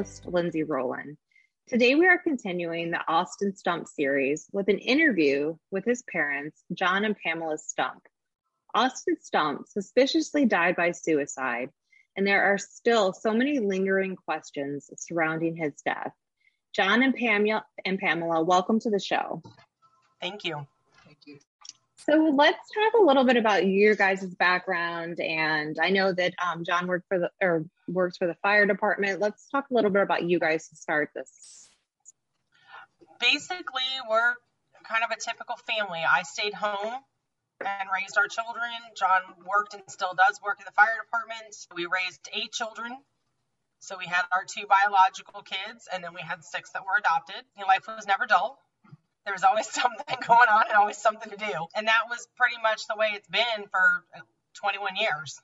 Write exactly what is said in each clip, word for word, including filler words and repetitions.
host, Lindsay Rowland. Today we are continuing the Austin Stump series with an interview with his parents, John and Pamela Stump. Austin Stump suspiciously died by suicide, and there are still so many lingering questions surrounding his death. John and Pamela, and Pamela, welcome to the show. Thank you. Thank you. So let's talk a little bit about your guys' background. And I know that um, John worked for the or works for the fire department. Let's talk a little bit about you guys to start this. Basically, we're kind of a typical family. I stayed home and raised our children. John worked and still does work in the fire department. We raised eight children. So we had our two biological kids, and then we had six that were adopted. You know, life was never dull. There was always something going on and always something to do. And that was pretty much the way it's been for twenty-one years.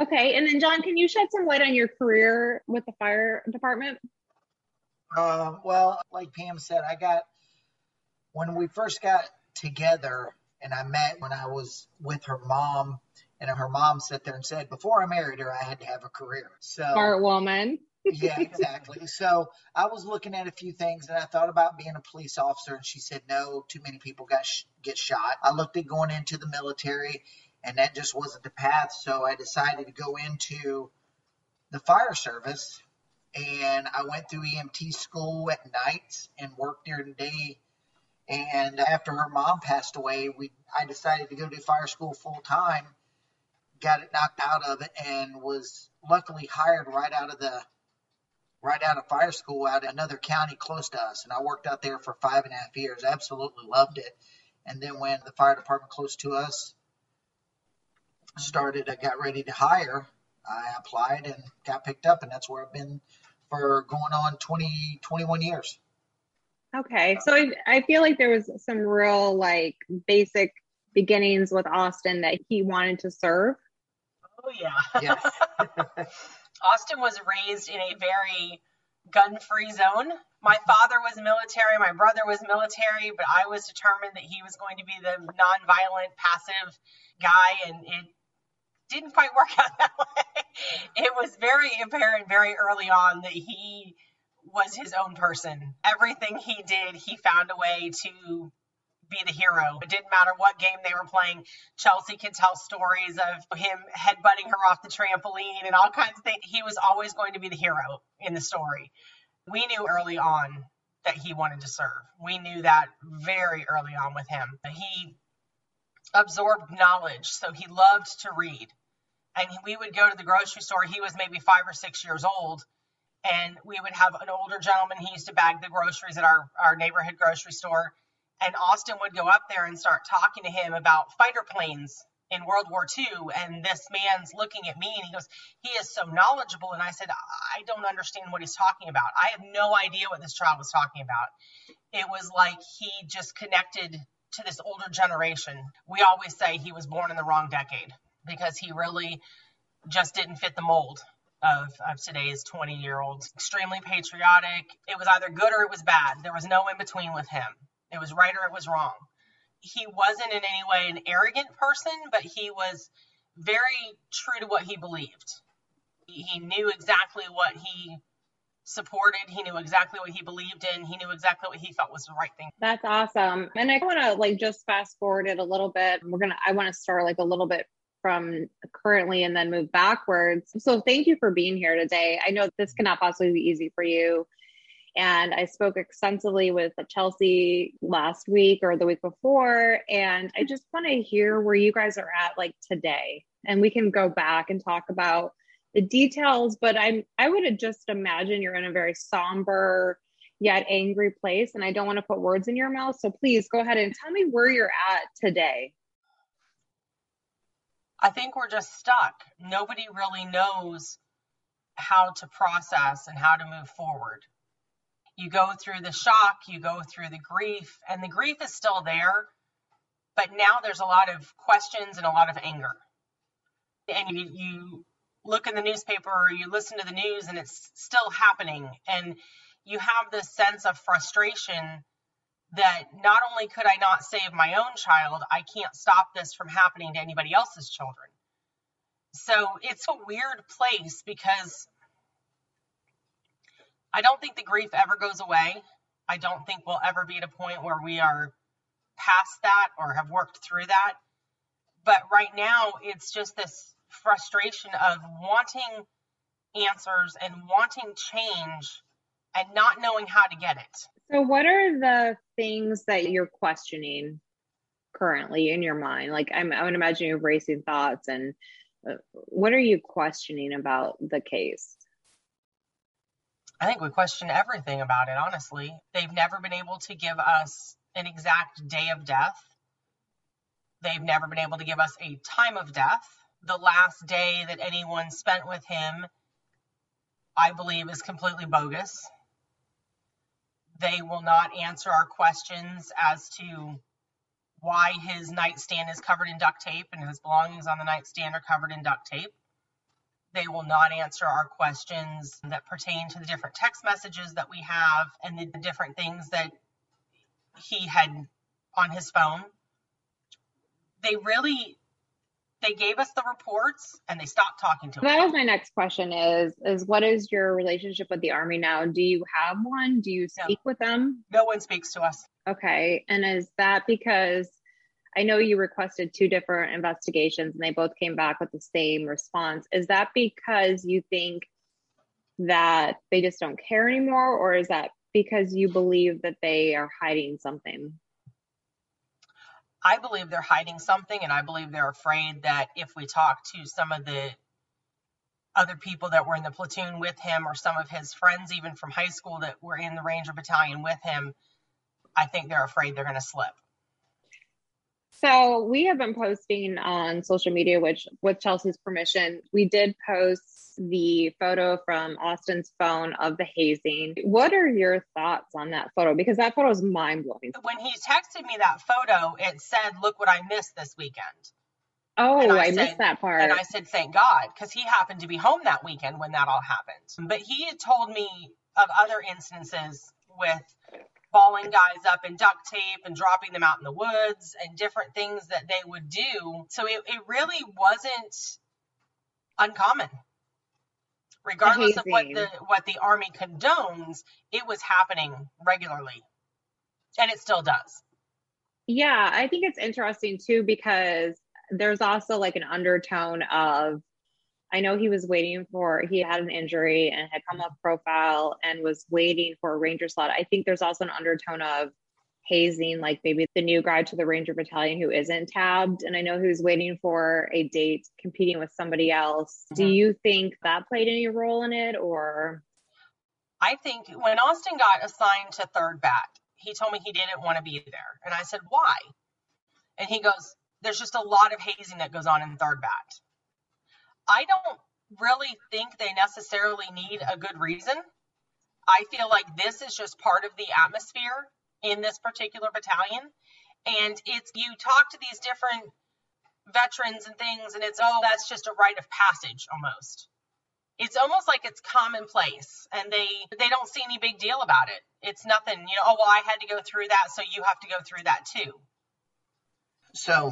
Okay. And then, John, can you shed some light on your career with the fire department? Uh, well, like Pam said, I got, when we first got together and I met when I was with her mom, and her mom sat there and said, before I married her, I had to have a career. So, smart woman. Yeah, exactly. So I was looking at a few things, and I thought about being a police officer, and she said, no, too many people got sh- get shot. I looked at going into the military, and that just wasn't the path. So I decided to go into the fire service, and I went through E M T school at nights and worked during the day. And after her mom passed away, we I decided to go to fire school full time, got it knocked out of it, and was luckily hired right out of the right out of fire school out in another county close to us. And I worked out there for five and a half years. I absolutely loved it. And then when the fire department close to us started, I got ready to hire. I applied and got picked up, and that's where I've been for going on twenty, twenty-one years. Okay. So I, I feel like there was some real like basic beginnings with Austin that he wanted to serve. Oh yeah. Yeah. Austin was raised in a very gun-free zone. My father was military, my brother was military, but I was determined that he was going to be the nonviolent, passive guy, and it didn't quite work out that way. It was very apparent very early on that he was his own person. Everything he did, he found a way to be the hero. It didn't matter what game they were playing. Chelsea can tell stories of him headbutting her off the trampoline and all kinds of things. He was always going to be the hero in the story. We knew early on that he wanted to serve. We knew that very early on with him. He absorbed knowledge, so he loved to read. And we would go to the grocery store. He was maybe five or six years old, and we would have an older gentleman. He used to bag the groceries at our, our neighborhood grocery store. And Austin would go up there and start talking to him about fighter planes in World War Two. And this man's looking at me and he goes, he is so knowledgeable. And I said, I don't understand what he's talking about. I have no idea what this child was talking about. It was like he just connected to this older generation. We always say he was born in the wrong decade because he really just didn't fit the mold of, of today's twenty-year-olds. Extremely patriotic. It was either good or it was bad. There was no in between with him. It was right or it was wrong. He wasn't in any way an arrogant person, but he was very true to what he believed. He knew exactly what he supported. He knew exactly what he believed in. He knew exactly what he felt was the right thing. That's awesome. And I want to like just fast forward it a little bit. We're going to, I want to start like a little bit from currently and then move backwards. So thank you for being here today. I know this cannot possibly be easy for you. And I spoke extensively with Chelsea last week or the week before. And I just want to hear where you guys are at like today. And we can go back and talk about the details, but I'm, I would just imagine you're in a very somber yet angry place. And I don't want to put words in your mouth. So please go ahead and tell me where you're at today. I think we're just stuck. Nobody really knows how to process and how to move forward. You go through the shock, you go through the grief, and the grief is still there, but now there's a lot of questions and a lot of anger. And you, you look in the newspaper or you listen to the news and it's still happening. And you have this sense of frustration that not only could I not save my own child, I can't stop this from happening to anybody else's children. So it's a weird place because I don't think the grief ever goes away. I don't think we'll ever be at a point where we are past that or have worked through that. But right now, it's just this frustration of wanting answers and wanting change and not knowing how to get it. So what are the things that you're questioning currently in your mind? Like, I'm, I would imagine you're racing thoughts, and what are you questioning about the case? I think we question everything about it, honestly. They've never been able to give us an exact day of death. They've never been able to give us a time of death. The last day that anyone spent with him, I believe, is completely bogus. They will not answer our questions as to why his nightstand is covered in duct tape and his belongings on the nightstand are covered in duct tape. They will not answer our questions that pertain to the different text messages that we have and the different things that he had on his phone. They really, they gave us the reports and they stopped talking to us. That was my next question is, is what is your relationship with the Army now? Do you have one? Do you speak no. with them? No one speaks to us. Okay. And is that because I know you requested two different investigations and they both came back with the same response. Is that because you think that they just don't care anymore? Or is that because you believe that they are hiding something? I believe they're hiding something, and I believe they're afraid that if we talk to some of the other people that were in the platoon with him or some of his friends, even from high school, that were in the Ranger Battalion with him, I think they're afraid they're going to slip. So we have been posting on social media, which with Chelsea's permission, we did post the photo from Austin's phone of the hazing. What are your thoughts on that photo? Because that photo is mind-blowing. When he texted me that photo, it said, "Look what I missed this weekend." Oh, I, I said, missed that part. And I said, thank God, because he happened to be home that weekend when that all happened. But he had told me of other instances with balling guys up in duct tape and dropping them out in the woods and different things that they would do. So it, it really wasn't uncommon. Regardless of what the what the Army condones, it was happening regularly. And it still does. Yeah, I think it's interesting too, because there's also like an undertone of, I know he was waiting for, he had an injury and had come off profile and was waiting for a Ranger slot. I think there's also an undertone of hazing, like maybe the new guy to the Ranger Battalion who isn't tabbed. And I know he was waiting for a date competing with somebody else. Mm-hmm. Do you think that played any role in it, or? I think when Austin got assigned to third bat, he told me he didn't want to be there. And I said, why? And he goes, there's just a lot of hazing that goes on in third bat. I don't really think they necessarily need a good reason. I feel like this is just part of the atmosphere in this particular battalion. And it's, you talk to these different veterans and things, and it's, oh, that's just a rite of passage almost. It's almost like it's commonplace, and they, they don't see any big deal about it. It's nothing, you know, oh, well, I had to go through that, so you have to go through that too. So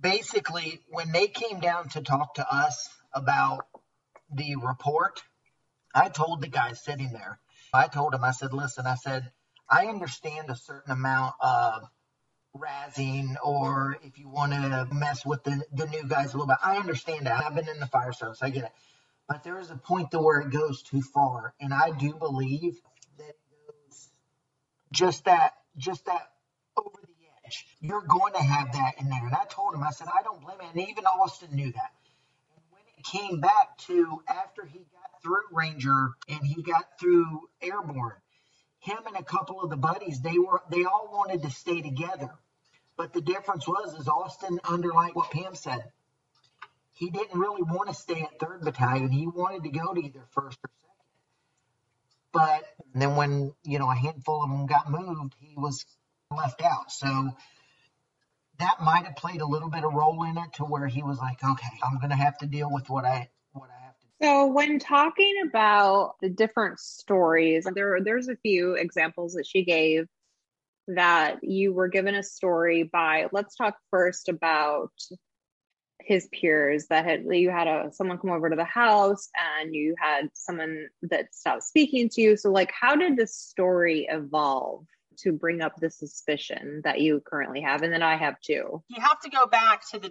basically, when they came down to talk to us about the report, I told the guy sitting there, I told him, I said, listen, I said, I understand a certain amount of razzing, or if you want to mess with the, the new guys a little bit, I understand that. I've been in the fire service. I get it. But there is a point to where it goes too far. And I do believe that just that, just that over the you're going to have that in there. And I told him, I said, I don't blame it. And even Austin knew that. And when it came back to after he got through Ranger and he got through Airborne, him and a couple of the buddies, they were they all wanted to stay together. But the difference was, is Austin underlined what Pam said. He didn't really want to stay at third Battalion. He wanted to go to either first or second. But then when, you know, a handful of them got moved, he was left out. So that might have played a little bit of role in it to where he was like, okay, I'm going to have to deal with what I what I have to do. So when talking about the different stories, there there's a few examples that she gave that you were given a story by. Let's talk first about his peers that had, you had a, someone come over to the house and you had someone that stopped speaking to you. So like, how did this story evolve to bring up the suspicion that you currently have? And then I have too. You have to go back to the,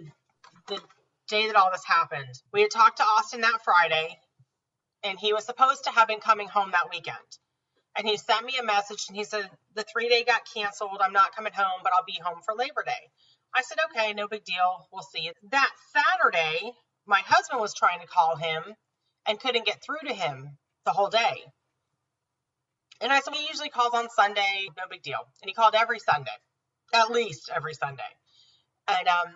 the day that all this happened. We had talked to Austin that Friday and he was supposed to have been coming home that weekend. And he sent me a message and he said, the three day got canceled. I'm not coming home, but I'll be home for Labor Day. I said, okay, no big deal. We'll see. That Saturday, my husband was trying to call him and couldn't get through to him the whole day. And I said, he usually calls on Sunday, no big deal. And he called every Sunday, at least every Sunday. And um,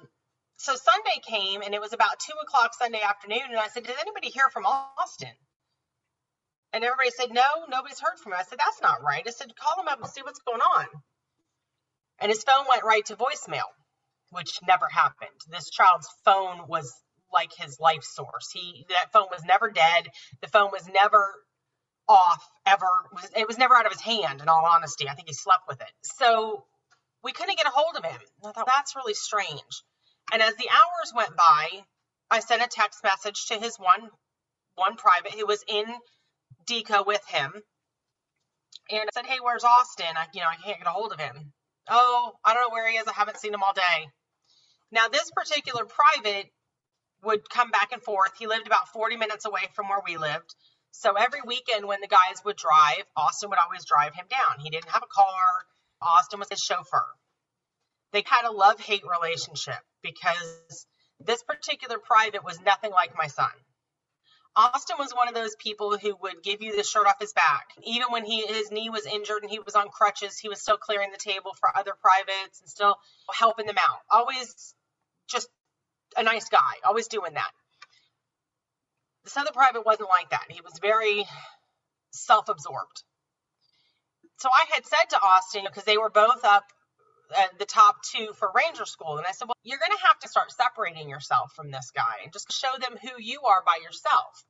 so Sunday came and it was about two o'clock Sunday afternoon. And I said, did anybody hear from Austin? And everybody said, no, nobody's heard from him. I said, that's not right. I said, call him up and see what's going on. And his phone went right to voicemail, which never happened. This child's phone was like his life source. He, that phone was never dead. The phone was never off, ever. It was never out of his hand, in all honesty. I think he slept with it. So we couldn't get a hold of him. I thought, that's really strange. And as the hours went by, I sent a text message to his one, one private who was in D C A with him. And I said, hey, where's Austin? I, you know, I can't get a hold of him. Oh, I don't know where he is. I haven't seen him all day. Now, this particular private would come back and forth. He lived about forty minutes away from where we lived. So every weekend when the guys would drive, Austin would always drive him down. He didn't have a car. Austin was his chauffeur. They had a love-hate relationship because this particular private was nothing like my son. Austin was one of those people who would give you the shirt off his back. Even when he his knee was injured and he was on crutches, he was still clearing the table for other privates and still helping them out. Always just a nice guy, always doing that. This other private wasn't like that. He was very self-absorbed. So I had said to Austin, because they were both up at the top two for Ranger School, and I said, well, you're going to have to start separating yourself from this guy and just show them who you are by yourself.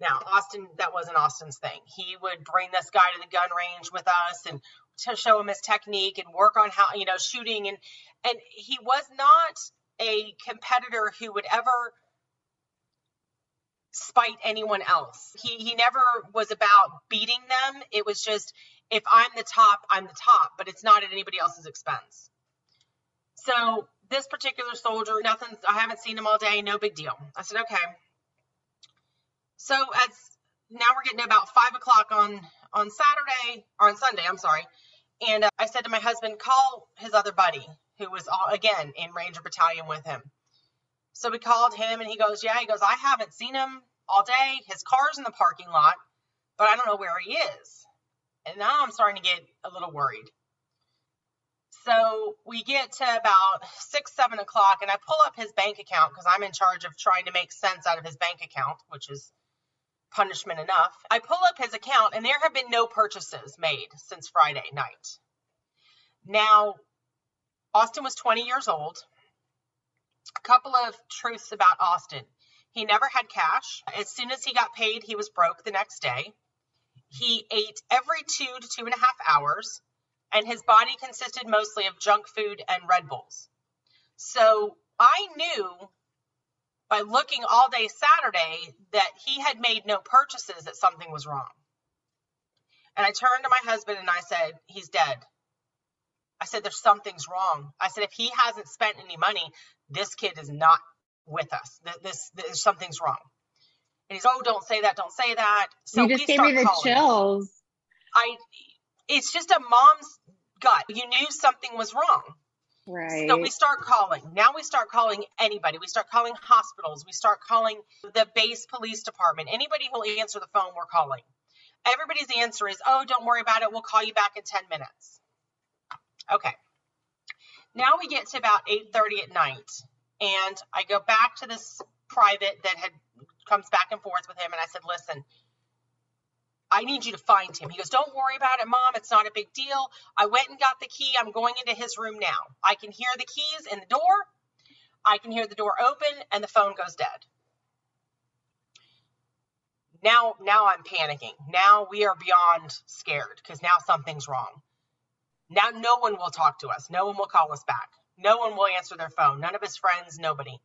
Now, Austin, that wasn't Austin's thing. He would bring this guy to the gun range with us and to show him his technique and work on how, you know, shooting. And, and he was not a competitor who would ever spite anyone else. He, he never was about beating them. It was just, if I'm the top, I'm the top, but it's not at anybody else's expense. So this particular soldier, nothing, I haven't seen him all day, no big deal. I said, okay. So as now we're getting to about five o'clock on, on Saturday, or on Sunday, I'm sorry. And uh, I said to my husband, call his other buddy who was all, again in Ranger Battalion with him. So we called him and he goes, yeah, he goes, I haven't seen him all day. His car's in the parking lot, but I don't know where he is. And now I'm starting to get a little worried. So we get to about six, seven o'clock and I pull up his bank account because I'm in charge of trying to make sense out of his bank account, which is punishment enough. I pull up his account and there have been no purchases made since Friday night. Now, Austin was twenty years old. A couple of truths about Austin. He never had cash. As soon as he got paid, he was broke the next day. He ate every two to two and a half hours, and his body consisted mostly of junk food and Red Bulls. So I knew by looking all day Saturday that he had made no purchases, that something was wrong. And I turned to my husband and I said, he's dead. I said, there's something's wrong. I said, if he hasn't spent any money, this kid is not with us. This, this something's wrong. And he's, oh, don't say that, don't say that. So you just gave me the calling. Chills. I, it's just a mom's gut. You knew something was wrong. Right. So we start calling. Now we start calling anybody. We start calling hospitals. We start calling the base police department. Anybody who will answer the phone, we're calling. Everybody's answer is, oh, don't worry about it. We'll call you back in ten minutes. Okay. Now we get to about eight thirty at night. And I go back to this private that had comes back and forth with him. And I said, listen, I need you to find him. He goes, don't worry about it, Mom. It's not a big deal. I went and got the key. I'm going into his room now. I can hear the keys in the door. I can hear the door open and the phone goes dead. Now, now I'm panicking. Now we are beyond scared because now something's wrong. Now no one will talk to us. No one will call us back. No one will answer their phone. None of his friends, nobody.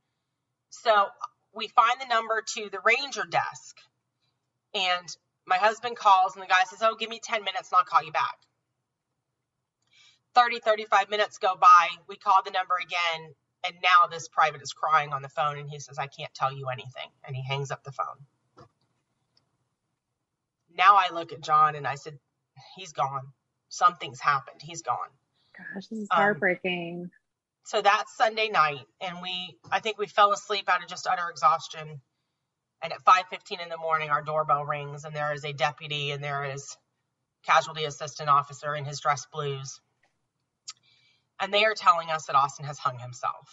So we find the number to the ranger desk, and my husband calls, and the guy says, oh, give me ten minutes and I'll call you back. thirty, thirty-five minutes go by. We call the number again, and now this private is crying on the phone, and he says, I can't tell you anything, and he hangs up the phone. Now I look at John, and I said, he's gone. Something's happened. He's gone. Gosh, this is um, heartbreaking. So that's Sunday night, and we, I think we fell asleep out of just utter exhaustion. And at five fifteen in the morning, our doorbell rings, and there is a deputy, and there is casualty assistant officer in his dress blues. And they are telling us that Austin has hung himself.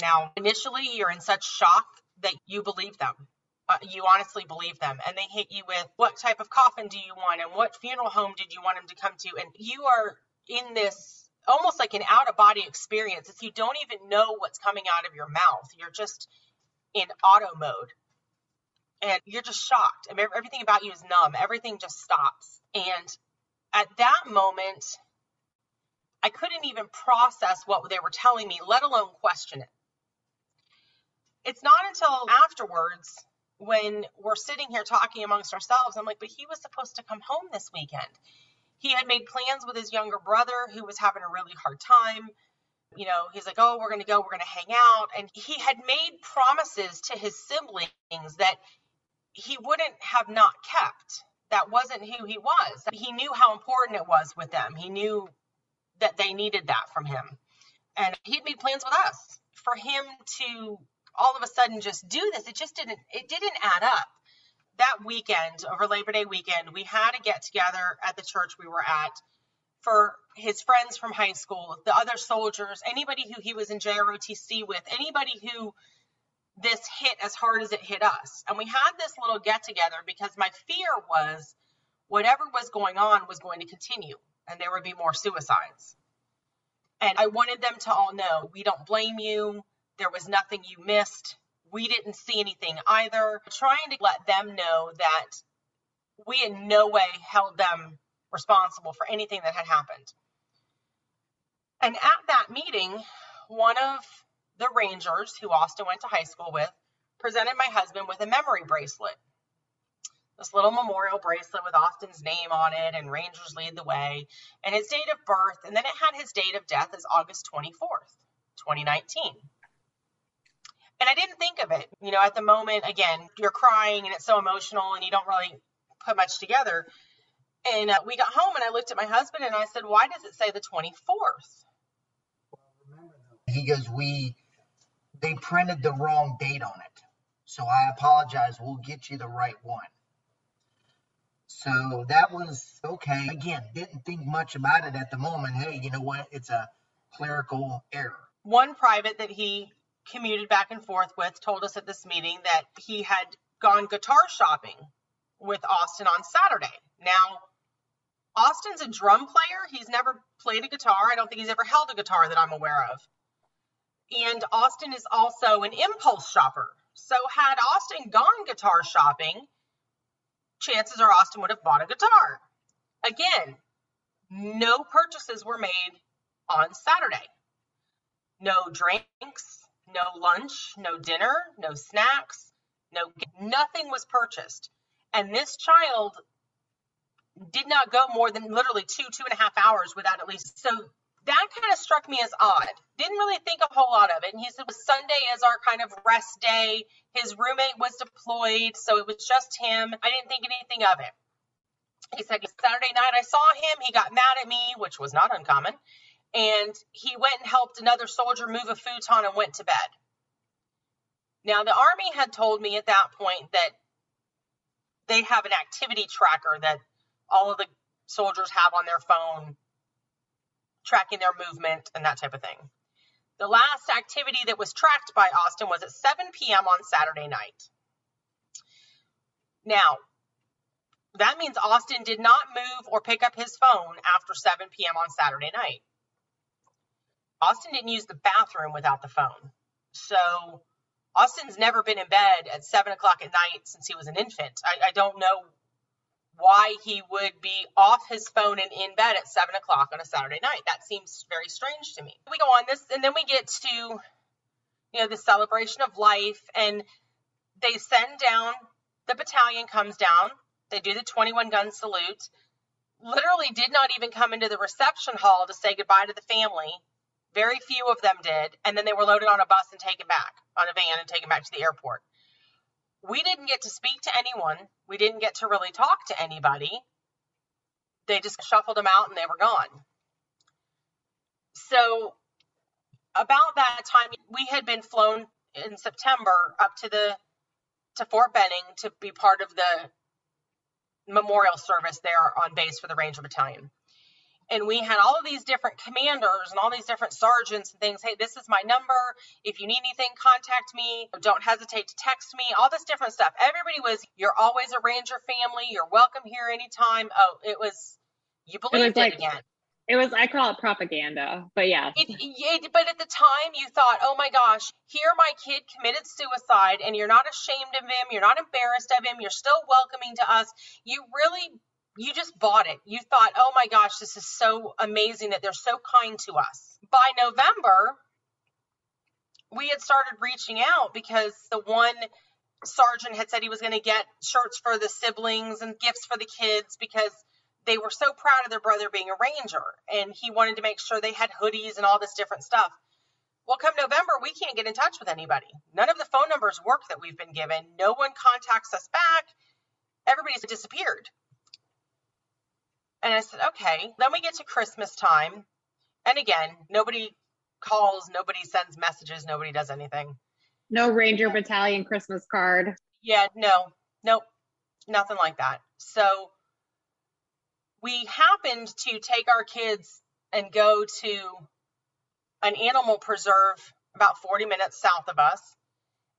Now, initially, you're in such shock that you believe them. Uh, you honestly believe them. And they hit you with, what type of coffin do you want? And what funeral home did you want him to come to? And you are in this almost like an out-of-body experience. It's, you don't even know what's coming out of your mouth. You're just in auto mode. And you're just shocked. I mean, everything about you is numb. Everything just stops. And at that moment, I couldn't even process what they were telling me, let alone question it. It's not until afterwards when we're sitting here talking amongst ourselves, I'm like, but he was supposed to come home this weekend. He had made plans with his younger brother who was having a really hard time. You know, he's like, oh, we're going to go, we're going to hang out. And he had made promises to his siblings that he wouldn't have not kept. That wasn't who he was. He knew how important it was with them. He knew that they needed that from him. And he'd made plans with us. For him to all of a sudden just do this, it just didn't, it didn't add up. That weekend, over Labor Day weekend, we had a get together at the church we were at for his friends from high school, the other soldiers, anybody who he was in J R O T C with, anybody who this hit as hard as it hit us. And we had this little get together because my fear was whatever was going on was going to continue. And there would be more suicides. And I wanted them to all know, we don't blame you. There was nothing you missed. We didn't see anything either. Trying to let them know that we in no way held them responsible for anything that had happened. And at that meeting, one of the Rangers who Austin went to high school with presented my husband with a memory bracelet. This little memorial bracelet with Austin's name on it and Rangers Lead the Way and his date of birth. And then it had his date of death as August twenty-fourth, twenty nineteen. And I didn't think of it. You know, at the moment, again, you're crying and it's so emotional and you don't really put much together. And uh, we got home and I looked at my husband and I said, why does it say the twenty-fourth? He goes, we, they printed the wrong date on it. So I apologize. We'll get you the right one. So that was okay. Again, didn't think much about it at the moment. Hey, you know what? It's a clerical error. One private that he commuted back and forth with told us at this meeting that he had gone guitar shopping with Austin on Saturday. Now, Austin's a drum player. He's never played a guitar. I don't think he's ever held a guitar that I'm aware of. And Austin is also an impulse shopper. So had Austin gone guitar shopping, chances are Austin would have bought a guitar. Again, no purchases were made on Saturday. No drinks, no lunch, no dinner, no snacks, no, nothing was purchased. And this child did not go more than literally two, two and a half hours without at least. So that kind of struck me as odd. Didn't really think a whole lot of it. And he said, well, Sunday is our kind of rest day. His roommate was deployed, so it was just him. I didn't think anything of it. He said, Saturday night I saw him. He got mad at me, which was not uncommon. And he went and helped another soldier move a futon and went to bed. Now, the Army had told me at that point that they have an activity tracker that all of the soldiers have on their phone, tracking their movement and that type of thing. The last activity that was tracked by Austin was at seven p.m. on Saturday night. Now, that means Austin did not move or pick up his phone after seven p.m. on Saturday night. Austin didn't use the bathroom without the phone. So Austin's never been in bed at seven o'clock at night since he was an infant. I, I don't know why he would be off his phone and in bed at seven o'clock on a Saturday night. That seems very strange to me. We go on this, and then we get to you know, the celebration of life. And they send down, the battalion comes down, they do the twenty-one gun salute, literally did not even come into the reception hall to say goodbye to the family. Very few of them did. And then they were loaded on a bus and taken back, on a van and taken back to the airport. We didn't get to speak to anyone. We didn't get to really talk to anybody. They just shuffled them out and they were gone. So about that time, we had been flown in September up to the to Fort Benning to be part of the memorial service there on base for the Ranger Battalion. And we had all of these different commanders and all these different sergeants and things. Hey, this is my number. If you need anything, contact me. Don't hesitate to text me. All this different stuff. Everybody was, you're always a Ranger family. You're welcome here anytime. Oh, it was, you believed it, was like, it again. It was, I call it propaganda, but yeah. It, it, but at the time you thought, oh my gosh, here my kid committed suicide and you're not ashamed of him. You're not embarrassed of him. You're still welcoming to us. You really You just bought it. You thought, oh my gosh, this is so amazing that they're so kind to us. By November, we had started reaching out because the one sergeant had said he was going to get shirts for the siblings and gifts for the kids because they were so proud of their brother being a Ranger. And he wanted to make sure they had hoodies and all this different stuff. Well, come November, we can't get in touch with anybody. None of the phone numbers work that we've been given. No one contacts us back. Everybody's disappeared. And I said, okay, then we get to Christmas time. And again, nobody calls, nobody sends messages, nobody does anything. No Ranger Battalion Christmas card. Yeah, no, nope, nothing like that. So we happened to take our kids and go to an animal preserve about forty minutes south of us.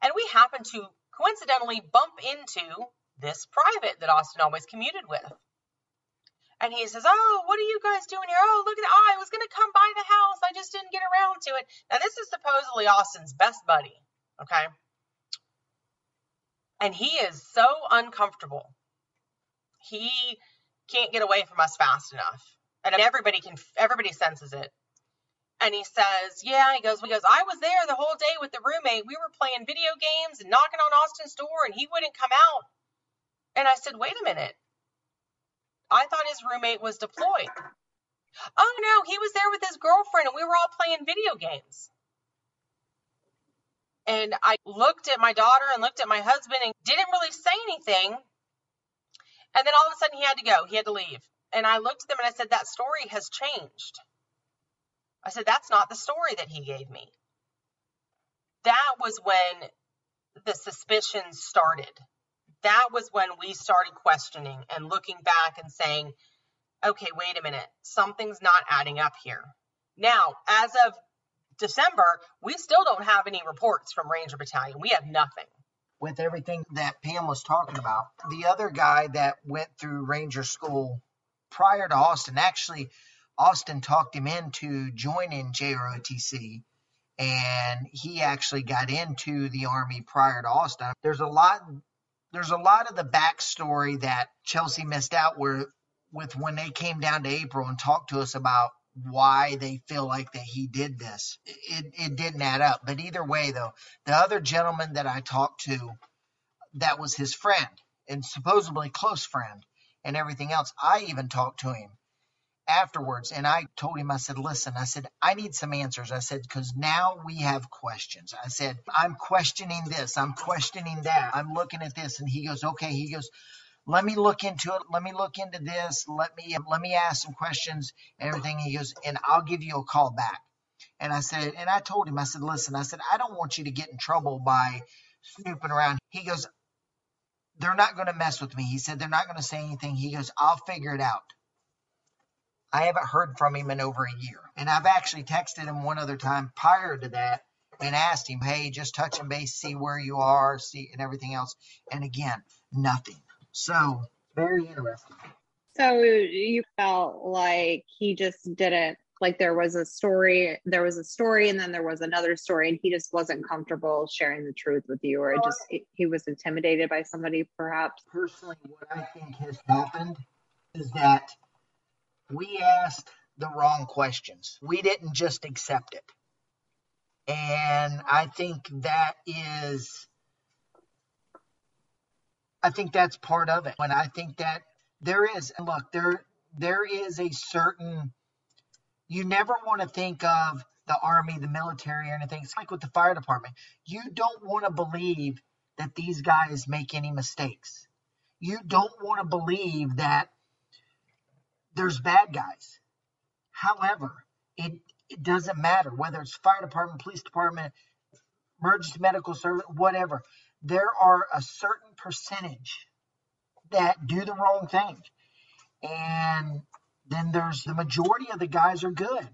And we happened to coincidentally bump into this private that Austin always commuted with. And he says, oh, what are you guys doing here? Oh, look at that. Oh, I was going to come by the house. I just didn't get around to it. Now, this is supposedly Austin's best buddy, okay? And he is so uncomfortable. He can't get away from us fast enough. And everybody can, everybody senses it. And he says, yeah, he goes, he goes, I was there the whole day with the roommate. We were playing video games and knocking on Austin's door, and he wouldn't come out. And I said, wait a minute. I thought his roommate was deployed. Oh, no, he was there with his girlfriend, and we were all playing video games. And I looked at my daughter and looked at my husband and didn't really say anything. And then all of a sudden, he had to go. He had to leave. And I looked at them, and I said, that story has changed. I said, that's not the story that he gave me. That was when the suspicion started. That was when we started questioning and looking back and saying, okay, wait a minute, something's not adding up here. Now, as of December, we still don't have any reports from Ranger Battalion. We have nothing. With everything that Pam was talking about, the other guy that went through Ranger School prior to Austin, actually, Austin talked him into joining J R O T C. And he actually got into the Army prior to Austin. There's a lot... There's a lot of the backstory that Chelsea missed out where, with when they came down to April and talked to us about why they feel like that he did this. It, it didn't add up. But either way, though, the other gentleman that I talked to, that was his friend and supposedly close friend and everything else. I even talked to him afterwards, and I told him, I said, listen, I said, I need some answers. I said, because now we have questions. I said, I'm questioning this. I'm questioning that. I'm looking at this. And he goes, okay. He goes, let me look into it. Let me look into this. Let me, let me ask some questions and everything. He goes, and I'll give you a call back. And I said, and I told him, I said, listen, I said, I don't want you to get in trouble by snooping around. He goes, they're not going to mess with me. He said, they're not going to say anything. He goes, I'll figure it out. I haven't heard from him in over a year. And I've actually texted him one other time prior to that and asked him, hey, just touch and base, see where you are, see and everything else. And again, nothing. So very interesting. So you felt like he just didn't, like there was a story, there was a story and then there was another story and he just wasn't comfortable sharing the truth with you, or it just he was intimidated by somebody perhaps? Personally, what I think has happened is that we asked the wrong questions. We didn't just accept it. And I think that is, I think that's part of it. And I think that there is, and look, there, there is a certain, you never want to think of the Army, the military, or anything. It's like with the fire department. You don't want to believe that these guys make any mistakes. You don't want to believe that there's bad guys. However, it, it doesn't matter whether it's fire department, police department, emergency medical service, whatever. There are a certain percentage that do the wrong thing. And then there's the majority of the guys are good.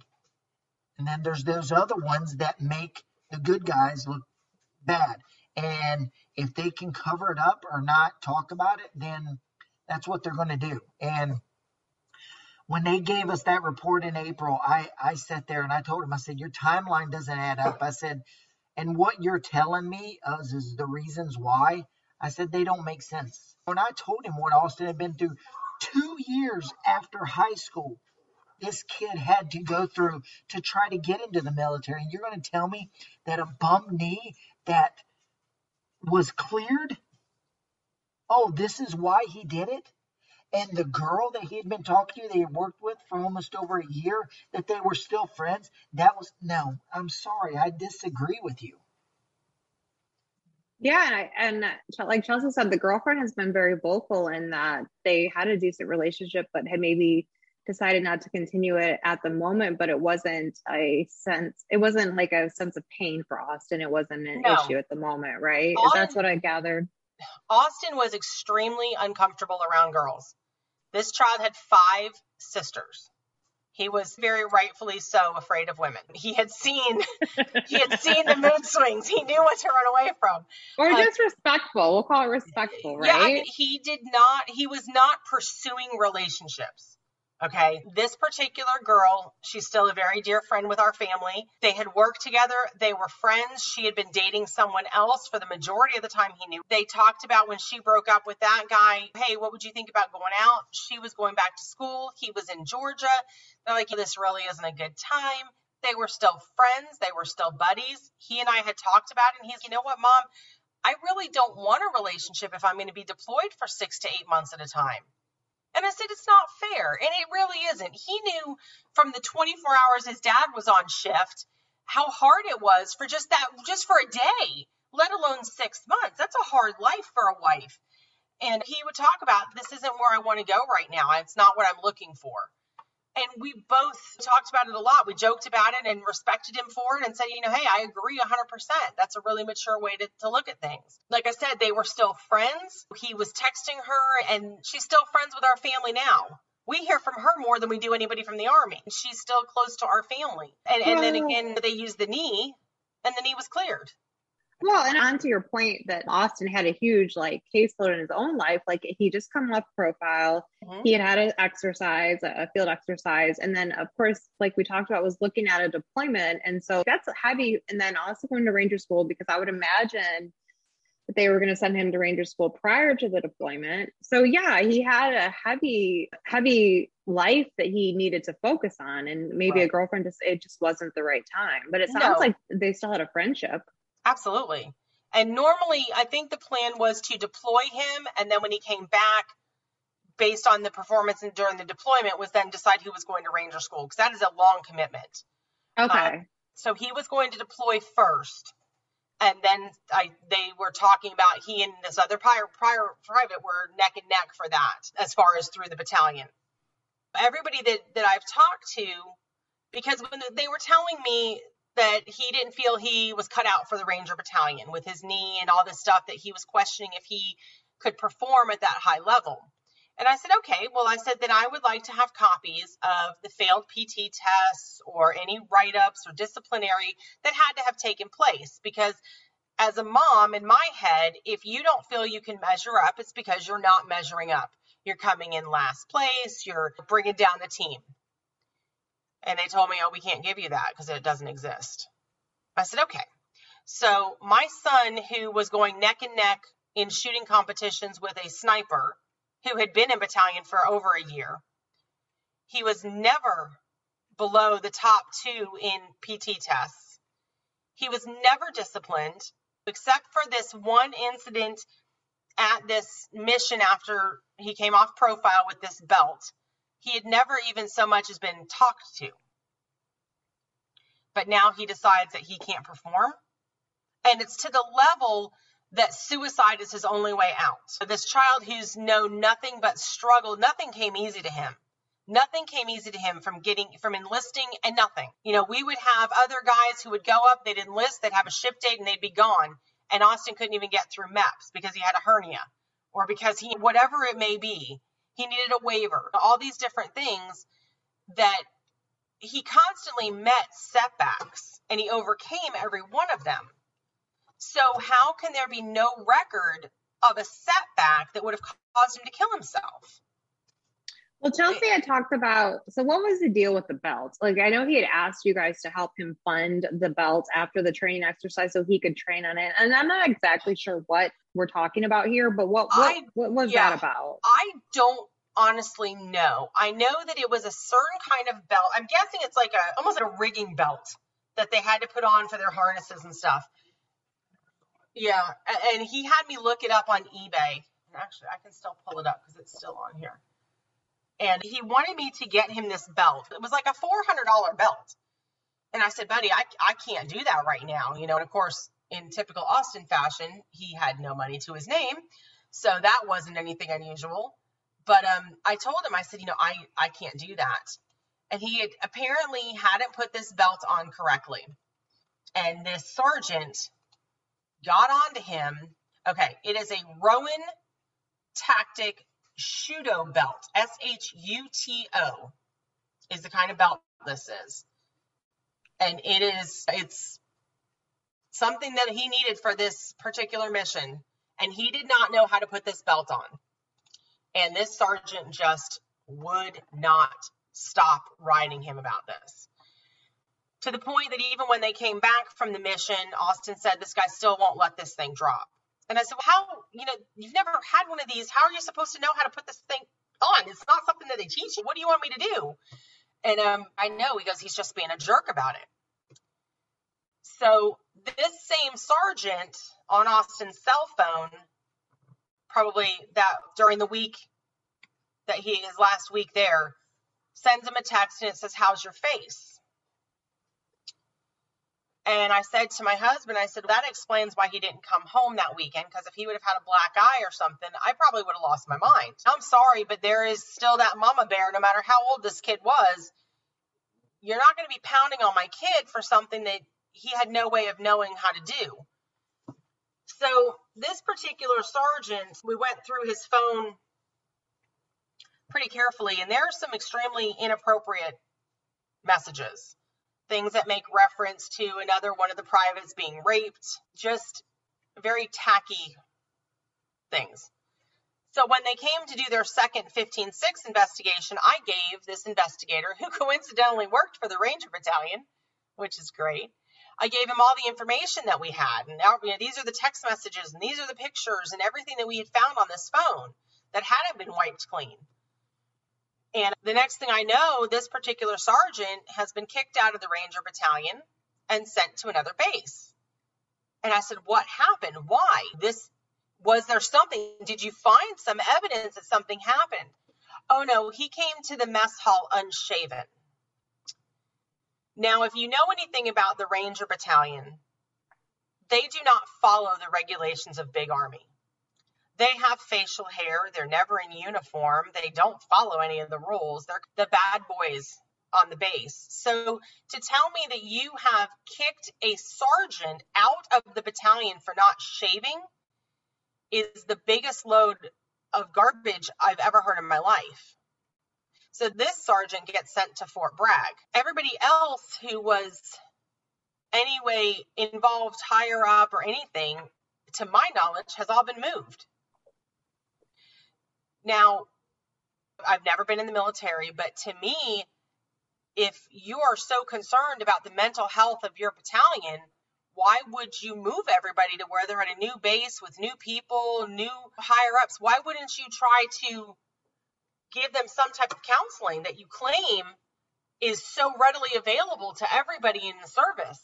And then there's those other ones that make the good guys look bad. And if they can cover it up or not talk about it, then that's what they're going to do. And when they gave us that report in April, I, I sat there and I told them, I said, your timeline doesn't add up. I said, and what you're telling me is, is the reasons why. I said, they don't make sense. When I told him what Austin had been through, two years after high school, this kid had to go through to try to get into the military. And you're going to tell me that a bum knee that was cleared? Oh, this is why he did it? And the girl that he had been talking to, they had worked with for almost over a year, that they were still friends, that was, no, I'm sorry, I disagree with you. Yeah, and like Chelsea said, the girlfriend has been very vocal in that they had a decent relationship, but had maybe decided not to continue it at the moment, but it wasn't a sense, it wasn't like a sense of pain for Austin. It wasn't an no. issue at the moment, right? Austin, that's what I gathered. Austin was extremely uncomfortable around girls. This child had five sisters. He was very rightfully so afraid of women. He had seen, he had seen the mood swings. He knew what to run away from. Or uh, just respectful. We'll call it respectful, right? Yeah, I mean, he did not, he was not pursuing relationships. Okay. This particular girl, she's still a very dear friend with our family. They had worked together. They were friends. She had been dating someone else for the majority of the time he knew. They talked about when she broke up with that guy, hey, what would you think about going out? She was going back to school. He was in Georgia. They're like, this really isn't a good time. They were still friends. They were still buddies. He and I had talked about it. And he's, you know what, Mom, I really don't want a relationship if I'm going to be deployed for six to eight months at a time. And I said, it's not fair. And it really isn't. He knew from the twenty-four hours his dad was on shift how hard it was for just that, just for a day, let alone six months. That's a hard life for a wife. And he would talk about, this isn't where I want to go right now. It's not what I'm looking for. And we both talked about it a lot. We joked about it and respected him for it and said, you know, hey, I agree one hundred percent. That's a really mature way to, to look at things. Like I said, they were still friends. He was texting her, and she's still friends with our family now. We hear from her more than we do anybody from the Army. She's still close to our family. And, and then again, they used the knee, and the knee was cleared. Well, and on to your point that Austin had a huge like caseload in his own life. Like he just come off profile. Mm-hmm. He had had an exercise, a field exercise. And then of course, like we talked about, was looking at a deployment. And so that's heavy. And then also going to Ranger school, because I would imagine that they were going to send him to Ranger school prior to the deployment. So yeah, he had a heavy, heavy life that he needed to focus on. And maybe right. a girlfriend, just it just wasn't the right time. But it sounds no. like they still had a friendship. Absolutely. And normally, I think the plan was to deploy him. And then when he came back, based on the performance and during the deployment, was then decide who was going to Ranger school, because that is a long commitment. Okay. Uh, so he was going to deploy first. And then I, they were talking about he and this other prior, prior private were neck and neck for that, as far as through the battalion. Everybody that, that I've talked to, because when they were telling me that he didn't feel he was cut out for the Ranger Battalion with his knee and all this stuff, that he was questioning if he could perform at that high level. And I said, okay, well, I said that I would like to have copies of the failed P T tests or any write-ups or disciplinary that had to have taken place. Because as a mom, in my head, if you don't feel you can measure up, it's because you're not measuring up. You're coming in last place. You're bringing down the team. And they told me, oh, we can't give you that because it doesn't exist. I said, okay. So my son, who was going neck and neck in shooting competitions with a sniper who had been in battalion for over a year, he was never below the top two in P T tests. He was never disciplined, except for this one incident at this mission after he came off profile with this belt. He had never even so much as been talked to. But now he decides that he can't perform. And it's to the level that suicide is his only way out. So this child who's known nothing but struggle, nothing came easy to him. Nothing came easy to him from getting, from enlisting and nothing. You know, we would have other guys who would go up, they'd enlist, they'd have a ship date and they'd be gone. And Austin couldn't even get through MEPS because he had a hernia or because he, whatever it may be, he needed a waiver. All these different things that he constantly met setbacks and he overcame every one of them. So how can there be no record of a setback that would have caused him to kill himself? Well, Chelsea had talked about, so what was the deal with the belt? Like, I know he had asked you guys to help him fund the belt after the training exercise so he could train on it. And I'm not exactly sure what we're talking about here, but what, what, I, what was yeah, that about? I don't honestly know. I know that it was a certain kind of belt. I'm guessing it's like a, almost like a rigging belt that they had to put on for their harnesses and stuff. Yeah. And he had me look it up on eBay. Actually, I can still pull it up because it's still on here. And he wanted me to get him this belt. It was like a four hundred dollar belt. And I said, buddy, I, I can't do that right now. You know, and of course, in typical Austin fashion, he had no money to his name. So that wasn't anything unusual. But um, I told him, I said, you know, I, I can't do that. And he had apparently hadn't put this belt on correctly. And this sergeant got onto him. Okay, it is a Rowan tactic Shuto belt, S H U T O is the kind of belt this is. And it is, it's something that he needed for this particular mission. And he did not know how to put this belt on. And this sergeant just would not stop riding him about this. To the point that even when they came back from the mission, Austin said, this guy still won't let this thing drop. And I said, well, how, you know, you've never had one of these. How are you supposed to know how to put this thing on? It's not something that they teach you. What do you want me to do? And um, I know, he goes, he's just being a jerk about it. So this same sergeant on Austin's cell phone, probably that during the week that he, his last week there, sends him a text and it says, how's your face? And I said to my husband, I said, that explains why he didn't come home that weekend, because if he would have had a black eye or something, I probably would have lost my mind. I'm sorry, but there is still that mama bear, no matter how old this kid was. You're not going to be pounding on my kid for something that he had no way of knowing how to do. So this particular sergeant, we went through his phone pretty carefully, and there are some extremely inappropriate messages. Things that make reference to another one of the privates being raped, just very tacky things. So when they came to do their second fifteen six investigation, I gave this investigator, who coincidentally worked for the Ranger Battalion, which is great, I gave him all the information that we had. And now, you know, these are the text messages and these are the pictures and everything that we had found on this phone that hadn't been wiped clean. And the next thing I know, this particular sergeant has been kicked out of the Ranger Battalion and sent to another base. And I said, what happened? Why? This, was there something? Did you find some evidence that something happened? Oh, no, he came to the mess hall unshaven. Now, if you know anything about the Ranger Battalion, they do not follow the regulations of Big Army. They have facial hair. They're never in uniform. They don't follow any of the rules. They're the bad boys on the base. So to tell me that you have kicked a sergeant out of the battalion for not shaving is the biggest load of garbage I've ever heard in my life. So this sergeant gets sent to Fort Bragg. Everybody else who was anyway involved higher up or anything, to my knowledge, has all been moved. Now, I've never been in the military, but to me, if you are so concerned about the mental health of your battalion, why would you move everybody to where they're at a new base with new people, new higher-ups? Why wouldn't you try to give them some type of counseling that you claim is so readily available to everybody in the service?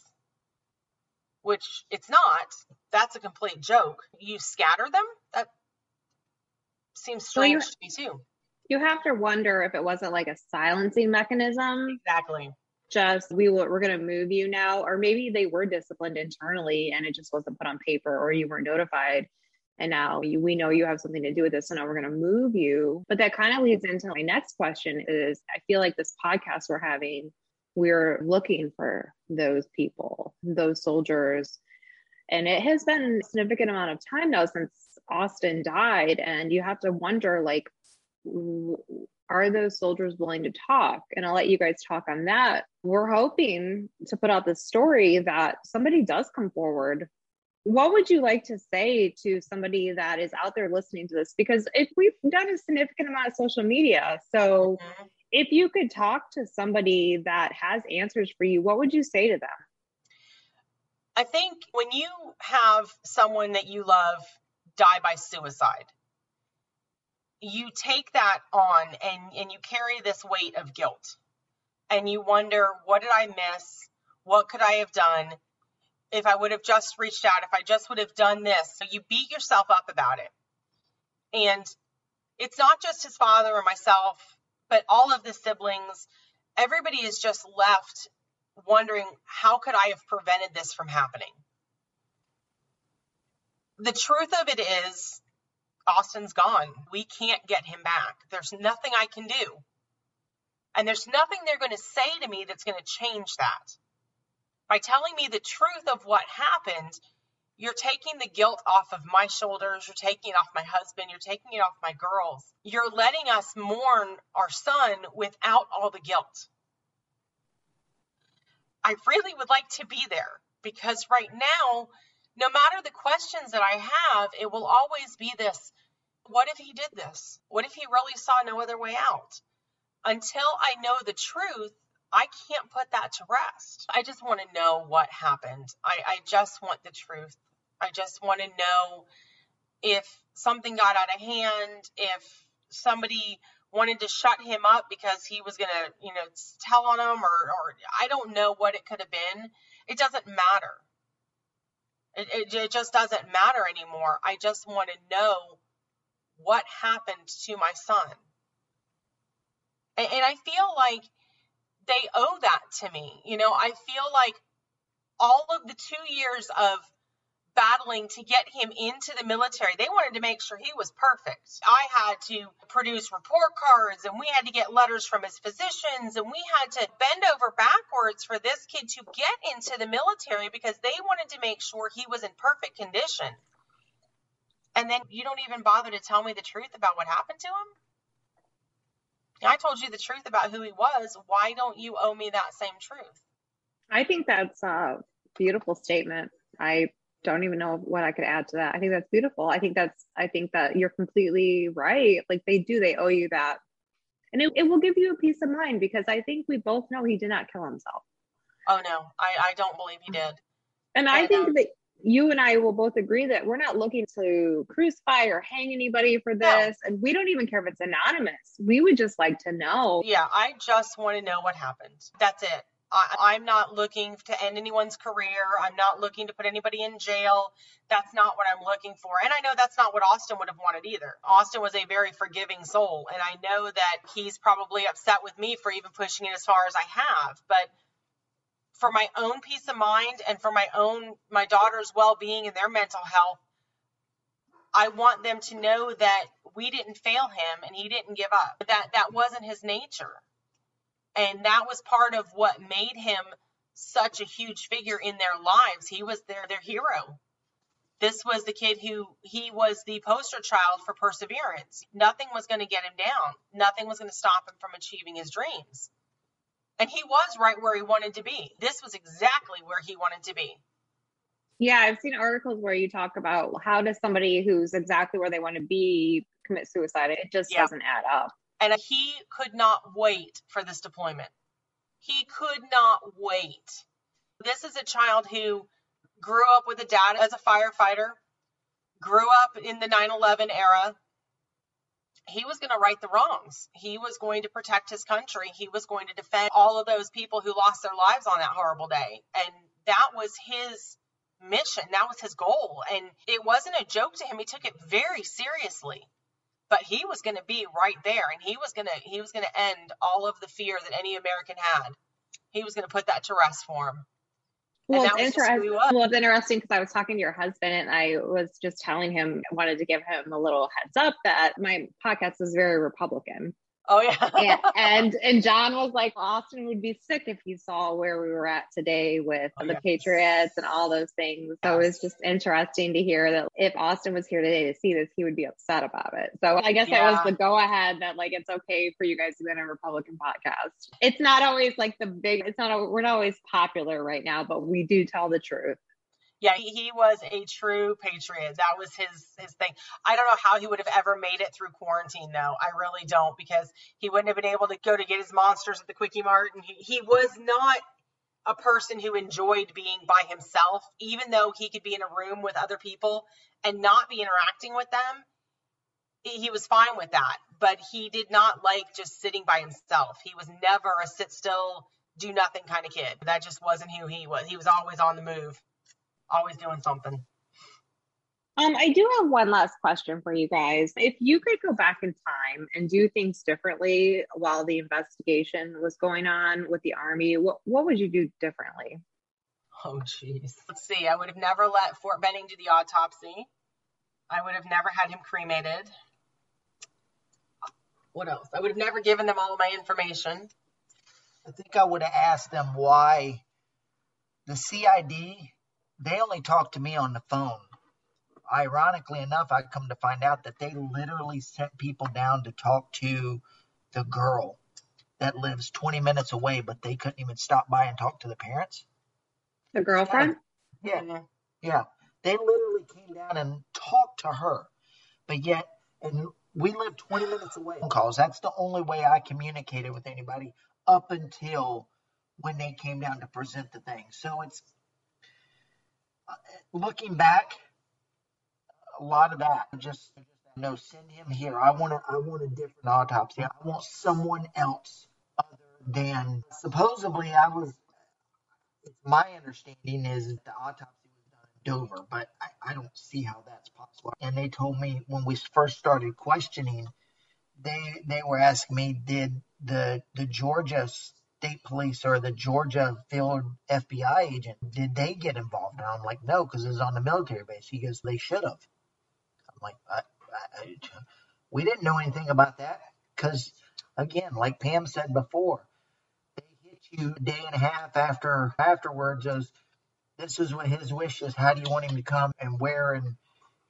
which it's not. That's a complete joke. You scatter them? That seems strange well, you, to me too. You have to wonder if it wasn't like a silencing mechanism. Exactly. Just we will, we're going to move you now. Or maybe they were disciplined internally and it just wasn't put on paper, or you weren't notified. And now you, we know you have something to do with this, so now we're going to move you. But that kind of leads into my next question is, I feel like this podcast we're having, we're looking for those people, those soldiers. And it has been a significant amount of time now since Austin died. And you have to wonder, like, are those soldiers willing to talk? And I'll let you guys talk on that. We're hoping to put out this story that somebody does come forward. What would you like to say to somebody that is out there listening to this? Because if we've done a significant amount of social media, so mm-hmm. if you could talk to somebody that has answers for you, what would you say to them? I think when you have someone that you love die by suicide, you take that on and, and you carry this weight of guilt, and you wonder, what did I miss? What could I have done? If I would have just reached out, if I just would have done this. So you beat yourself up about it. And it's not just his father or myself, but all of the siblings. Everybody is just left wondering, how could I have prevented this from happening? The truth of it is, Austin's gone. We can't get him back. There's nothing I can do. And there's nothing they're going to say to me that's going to change that. By telling me the truth of what happened, you're taking the guilt off of my shoulders, you're taking it off my husband, you're taking it off my girls. You're letting us mourn our son without all the guilt. I really would like to be there, because right now, no matter the questions that I have, it will always be this: what if he did this? What if he really saw no other way out? Until I know the truth, I can't put that to rest. I just want to know what happened. I, I just want the truth. I just want to know if something got out of hand, if somebody wanted to shut him up because he was going to, you know, tell on him, or, or I don't know what it could have been. It doesn't matter. It, it, it just doesn't matter anymore. I just want to know what happened to my son. And, and I feel like they owe that to me. You know, I feel like all of the two years of battling to get him into the military, they wanted to make sure he was perfect. I had to produce report cards, and we had to get letters from his physicians, and we had to bend over backwards for this kid to get into the military because they wanted to make sure he was in perfect condition. And then you don't even bother to tell me the truth about what happened to him? I told you the truth about who he was. Why don't you owe me that same truth? I think that's a beautiful statement. I don't even know what I could add to that. I think that's beautiful. I think that's, I think that you're completely right. Like, they do, they owe you that. And it, it will give you a peace of mind, because I think we both know he did not kill himself. Oh no, I, I don't believe he did. And I, I think don't. that you and I will both agree that we're not looking to crucify or hang anybody for this. No. And we don't even care if it's anonymous. We would just like to know. Yeah, I just want to know what happened. That's it. I, I'm not looking to end anyone's career. I'm not looking to put anybody in jail. That's not what I'm looking for. And I know that's not what Austin would have wanted either. Austin was a very forgiving soul. And I know that he's probably upset with me for even pushing it as far as I have. But for my own peace of mind and for my own, my daughter's well-being and their mental health, I want them to know that we didn't fail him and he didn't give up. That that wasn't his nature. And that was part of what made him such a huge figure in their lives. He was their, their hero. This was the kid who, he was the poster child for perseverance. Nothing was going to get him down. Nothing was going to stop him from achieving his dreams. And he was right where he wanted to be. This was exactly where he wanted to be. Yeah, I've seen articles where you talk about how does somebody who's exactly where they want to be commit suicide? It just yeah. doesn't add up. And he could not wait for this deployment. He could not wait. This is a child who grew up with a dad as a firefighter, grew up in the nine eleven era. He was going to right the wrongs. He was going to protect his country. He was going to defend all of those people who lost their lives on that horrible day. And that was his mission. That was his goal. And it wasn't a joke to him. He took it very seriously. But he was going to be right there, and he was going to he was going to end all of the fear that any American had. He was going to put that to rest for him. Well, and that was just who well, it's interesting because I was talking to your husband, and I was just telling him, I wanted to give him a little heads up that my podcast is very Republican. Oh, yeah. and, and and John was like, Austin would be sick if he saw where we were at today with oh, the yes. Patriots and all those things. So it was just interesting to hear that if Austin was here today to see this, he would be upset about it. So I guess yeah. that was the go ahead that like, it's okay for you guys to be on a Republican podcast. It's not always like the big, it's not, a, we're not always popular right now, but we do tell the truth. Yeah, he was a true patriot. That was his his thing. I don't know how he would have ever made it through quarantine, though. I really don't, because he wouldn't have been able to go to get his monsters at the Quickie Mart. And he, he was not a person who enjoyed being by himself, even though he could be in a room with other people and not be interacting with them. He was fine with that, but he did not like just sitting by himself. He was never a sit still, do nothing kind of kid. That just wasn't who he was. He was always on the move. Always doing something. Um, I do have one last question for you guys. If you could go back in time and do things differently while the investigation was going on with the Army, what, what would you do differently? Oh, geez. Let's see. I would have never let Fort Benning do the autopsy. I would have never had him cremated. What else? I would have never given them all of my information. I think I would have asked them why the C I D... They only talked to me on the phone. Ironically enough, I come to find out that they literally sent people down to talk to the girl that lives twenty minutes away, but they couldn't even stop by and talk to the parents. The girlfriend? Yeah. Yeah. yeah. They literally came down and talked to her. But yet, and we live twenty minutes away. Phone calls. That's the only way I communicated with anybody up until when they came down to present the thing. So it's looking back, a lot of that, just, you know, send him here. I want a, I want a different autopsy. I want someone else other than, supposedly I was, my understanding is the autopsy was done in Dover, but I, I don't see how that's possible. And they told me when we first started questioning, they they were asking me, did the the Georgia State Police or the Georgia field F B I agent, did they get involved? And I'm like, no, because it was on the military base. He goes, they should have. I'm like, I, I, we didn't know anything about that because, again, like Pam said before, they hit you a day and a half after afterwards. As this is what his wish is. How do you want him to come and where? And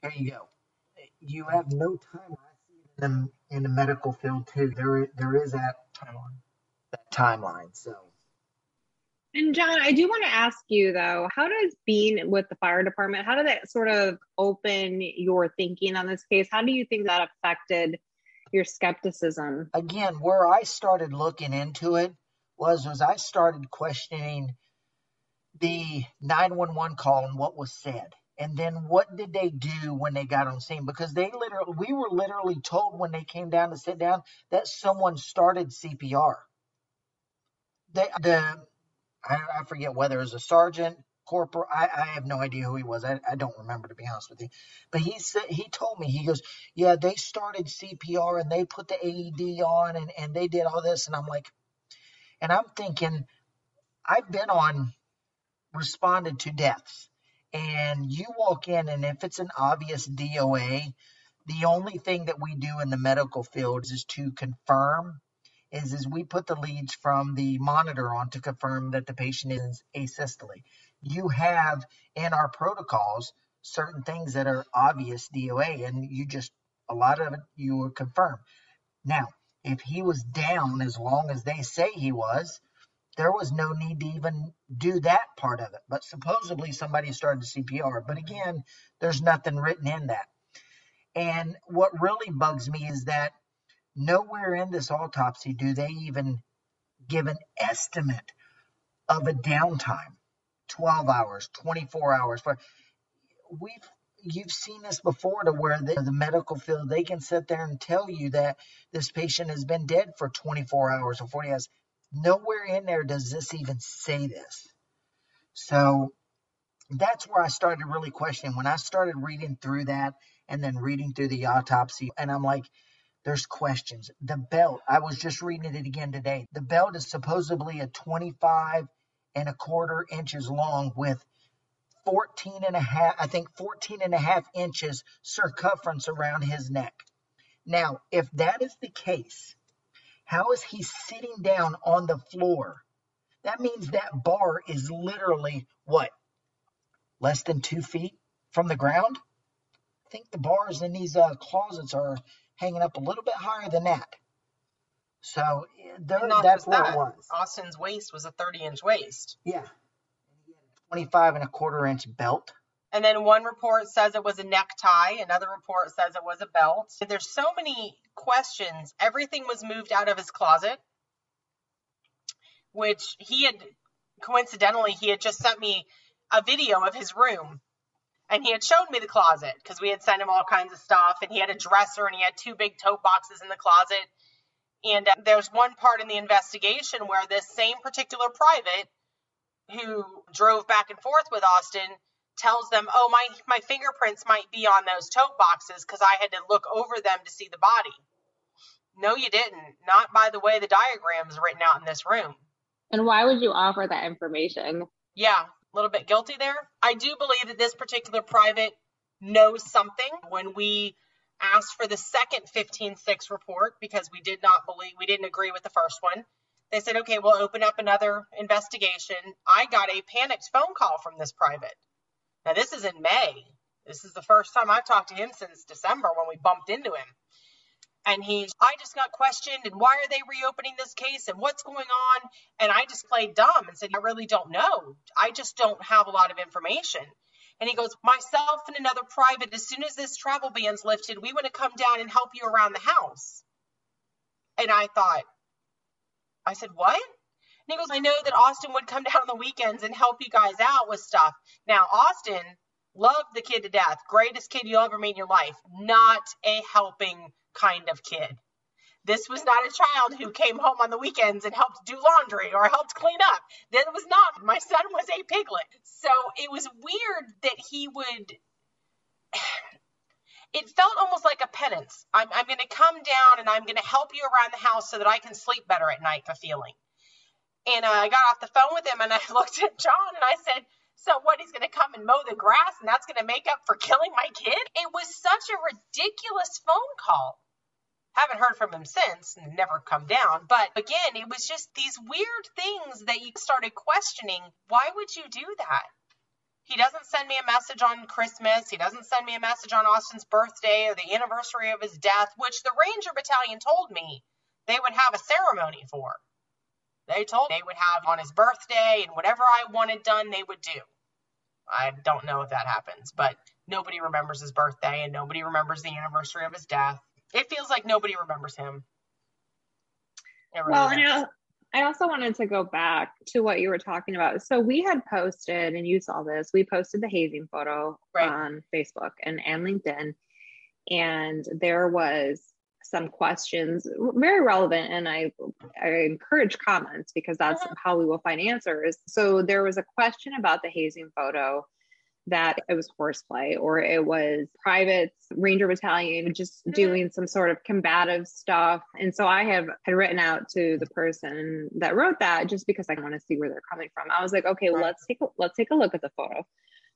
here you go. You have no time. I see them in the medical field too. There, there is that time. That timeline. So, and John, I do want to ask you though, how does being with the fire department, how did that sort of open your thinking on this case? How do you think that affected your skepticism? Again, where I started looking into it was, was I started questioning the nine one one call and what was said. And then what did they do when they got on scene? Because they literally, we were literally told when they came down to sit down that someone started C P R. They, the I, I forget whether it was a sergeant, corporal. I, I have no idea who he was. I, I don't remember, to be honest with you. But he said, he told me, he goes, yeah, they started C P R and they put the A E D on and, and they did all this. And I'm like, and I'm thinking, I've been on responded to deaths. And you walk in and if it's an obvious D O A, the only thing that we do in the medical field is to confirm is is we put the leads from the monitor on to confirm that the patient is asystole. You have in our protocols certain things that are obvious D O A, and you just, a lot of it you will confirm. Now, if he was down as long as they say he was, there was no need to even do that part of it. But supposedly somebody started C P R. But again, there's nothing written in that. And what really bugs me is that nowhere in this autopsy do they even give an estimate of a downtime, twelve hours, twenty-four hours. We've, you've seen this before to where the, the medical field, they can sit there and tell you that this patient has been dead for twenty-four hours or forty hours. Nowhere in there does this even say this. So that's where I started really questioning. When I started reading through that and then reading through the autopsy, and I'm like, there's questions. The belt, I was just reading it again today. The belt is supposedly a twenty-five and a quarter inches long with fourteen and a half, I think fourteen and a half inches circumference around his neck. Now, if that is the case, how is he sitting down on the floor? That means that bar is literally what? Less than two feet from the ground? I think the bars in these uh, closets are hanging up a little bit higher than that. So there, not that's just that. It was. Austin's waist was a thirty inch waist. Yeah. twenty-five and a quarter inch belt. And then one report says it was a necktie. Another report says it was a belt. There's so many questions. Everything was moved out of his closet, which he had, coincidentally, he had just sent me a video of his room. And he had shown me the closet because we had sent him all kinds of stuff. And he had a dresser and he had two big tote boxes in the closet. And uh, there's one part in the investigation where this same particular private who drove back and forth with Austin tells them, oh, my, my fingerprints might be on those tote boxes because I had to look over them to see the body. No, you didn't. Not by the way the diagram is written out in this room. And why would you offer that information? Yeah, a little bit guilty there. I do believe that this particular private knows something. When we asked for the second fifteen six report, because we did not believe, we didn't agree with the first one, they said, okay, we'll open up another investigation. I got a panicked phone call from this private. Now, this is in May. This is the first time I've talked to him since December when we bumped into him. And he's, I just got questioned, and why are they reopening this case, and what's going on? And I just played dumb and said, I really don't know. I just don't have a lot of information. And he goes, myself and another private, as soon as this travel ban's lifted, we want to come down and help you around the house. And I thought, I said, what? And he goes, I know that Austin would come down on the weekends and help you guys out with stuff. Now, Austin loved the kid to death. Greatest kid you'll ever meet in your life. Not a helping kind of kid. This was not a child who came home on the weekends and helped do laundry or helped clean up. That was not. My son was a piglet. So it was weird that he would... It felt almost like a penance. I'm, I'm going to come down and I'm going to help you around the house so that I can sleep better at night, the feeling. And uh, I got off the phone with him and I looked at John and I said, so what, he's going to come and mow the grass and that's going to make up for killing my kid? It was such a ridiculous phone call. Haven't heard from him since, never come down. But again, it was just these weird things that you started questioning. Why would you do that? He doesn't send me a message on Christmas. He doesn't send me a message on Austin's birthday or the anniversary of his death, which the Ranger Battalion told me they would have a ceremony for. They told me they would have on his birthday, and whatever I wanted done, they would do. I don't know if that happens, but nobody remembers his birthday and nobody remembers the anniversary of his death. It feels like nobody remembers him. It really well, does. I also wanted to go back to what you were talking about. So we had posted, and you saw this, we posted the hazing photo right. on Facebook and, and LinkedIn. And there was some questions, very relevant. And I, I encourage comments because that's uh-huh. how we will find answers. So there was a question about the hazing photo that it was horseplay or it was privates, Ranger Battalion, just mm-hmm. doing some sort of combative stuff. And so I have had written out to the person that wrote that just because I want to see where they're coming from. I was like, okay, well, let's take a, let's take a look at the photo.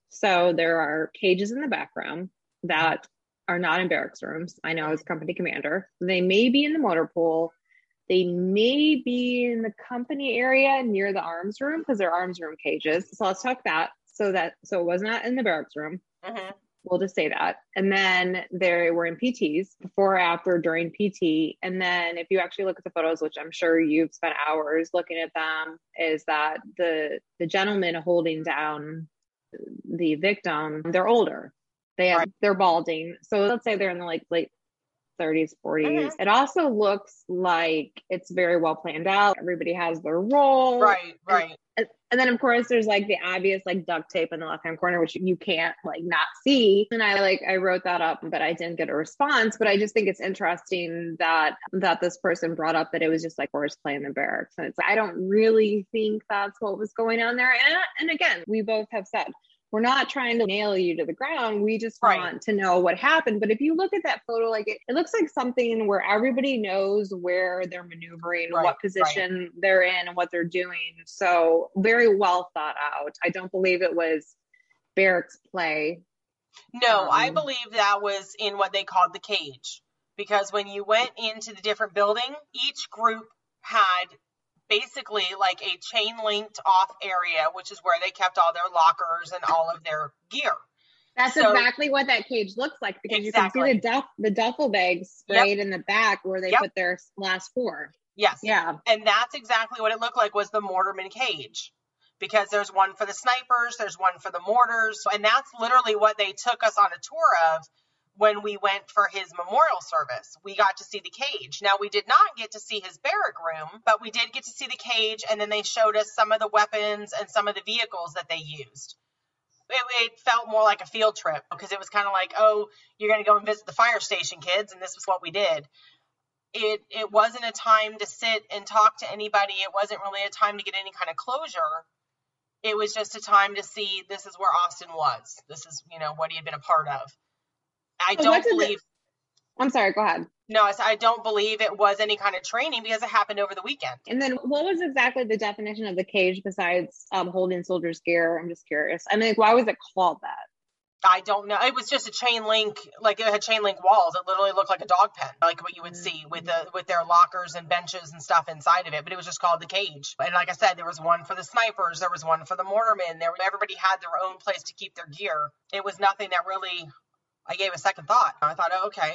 So there are cages in the back room that are not in barracks rooms. I know as company commander, they may be in the motor pool. They may be in the company area near the arms room because they're arms room cages. So let's talk that. So that, so it was not in the barracks room. Uh-huh. We'll just say that. And then they were in P Ts before, after, during P T. And then if you actually look at the photos, which I'm sure you've spent hours looking at them, is that the, the gentlemen holding down the victim, they're older. They have, right. they're balding. So let's say they're in the like late thirties, forties. Uh-huh. It also looks like it's very well planned out. Everybody has their role. Right, right. And, And then, of course, there's like the obvious like duct tape in the left-hand corner, which you can't like not see. And I like, I wrote that up, but I didn't get a response. But I just think it's interesting that that this person brought up that it was just like horseplay in the barracks. And it's like, I don't really think that's what was going on there. And, and again, we both have said We're not trying to nail you to the ground. We just right. want to know what happened. But if you look at that photo, like it, it looks like something where everybody knows where they're maneuvering, right. what position right. they're in and what they're doing. So very well thought out. I don't believe it was barracks play. No, um, I believe that was in what they called the cage. Because when you went into the different building, each group had basically like a chain linked off area, which is where they kept all their lockers and all of their gear. That's so, exactly what that cage looks like, because exactly. you can see the, duff, the duffel bags sprayed yep. in the back where they yep. put their last four. Yes. Yeah. And that's exactly what it looked like, was the mortarman cage, because there's one for the snipers, there's one for the mortars. And that's literally what they took us on a tour of when we went for his memorial service. We got to see the cage. Now, we did not get to see his barrack room, but we did get to see the cage, and then they showed us some of the weapons and some of the vehicles that they used. It, it felt more like a field trip, because it was kind of like, oh, you're going to go and visit the fire station, kids, and this was what we did. It, it wasn't a time to sit and talk to anybody. It wasn't really a time to get any kind of closure. It was just a time to see, this is where Austin was. This is, you know, what he had been a part of. I don't believe. I'm sorry, go ahead. No, I don't believe it was any kind of training, because it happened over the weekend. And then what was exactly the definition of the cage besides um, holding soldiers' gear? I'm just curious. I mean, like, why was it called that? I don't know. It was just a chain link, like it had chain link walls. It literally looked like a dog pen, like what you would mm-hmm. see with the, with their lockers and benches and stuff inside of it. But it was just called the cage. And like I said, there was one for the snipers. There was one for the mortarmen. There, everybody had their own place to keep their gear. It was nothing that really... I gave a second thought. I thought, oh, okay,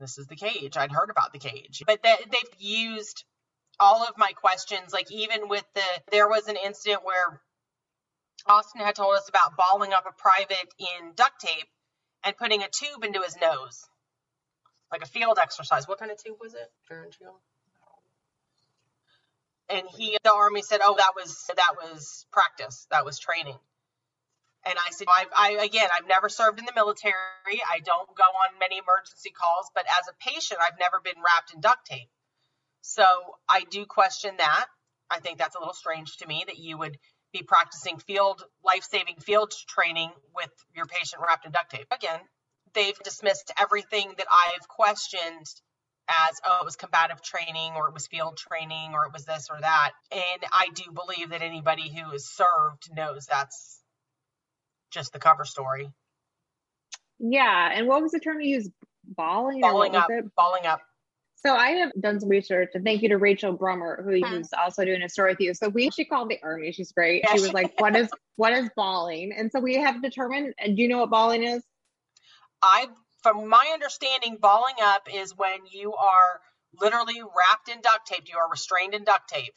this is the cage. I'd heard about the cage. But they, they've used all of my questions. Like, even with the, there was an incident where Austin had told us about balling up a private in duct tape and putting a tube into his nose, like a field exercise. What kind of tube was it? And he, the Army said, oh, that was, that was practice. That was training. And I said, I, I, again, I've never served in the military. I don't go on many emergency calls, but as a patient, I've never been wrapped in duct tape. So I do question that. I think that's a little strange to me that you would be practicing field, life-saving field training with your patient wrapped in duct tape. Again, they've dismissed everything that I've questioned as, oh, it was combative training, or it was field training, or it was this or that. And I do believe that anybody who has served knows that's just the cover story. Yeah. And what was the term you used? Balling, balling up, it? balling up. So I have done some research, and thank you to Rachel Brummer, who mm-hmm. is also doing a story with you. So we, she called the Army. She's great. Yeah, she was she like, is. what is, what is balling? And so we have determined, and do you know what balling is? I, from my understanding, balling up is when you are literally wrapped in duct tape. You are restrained in duct tape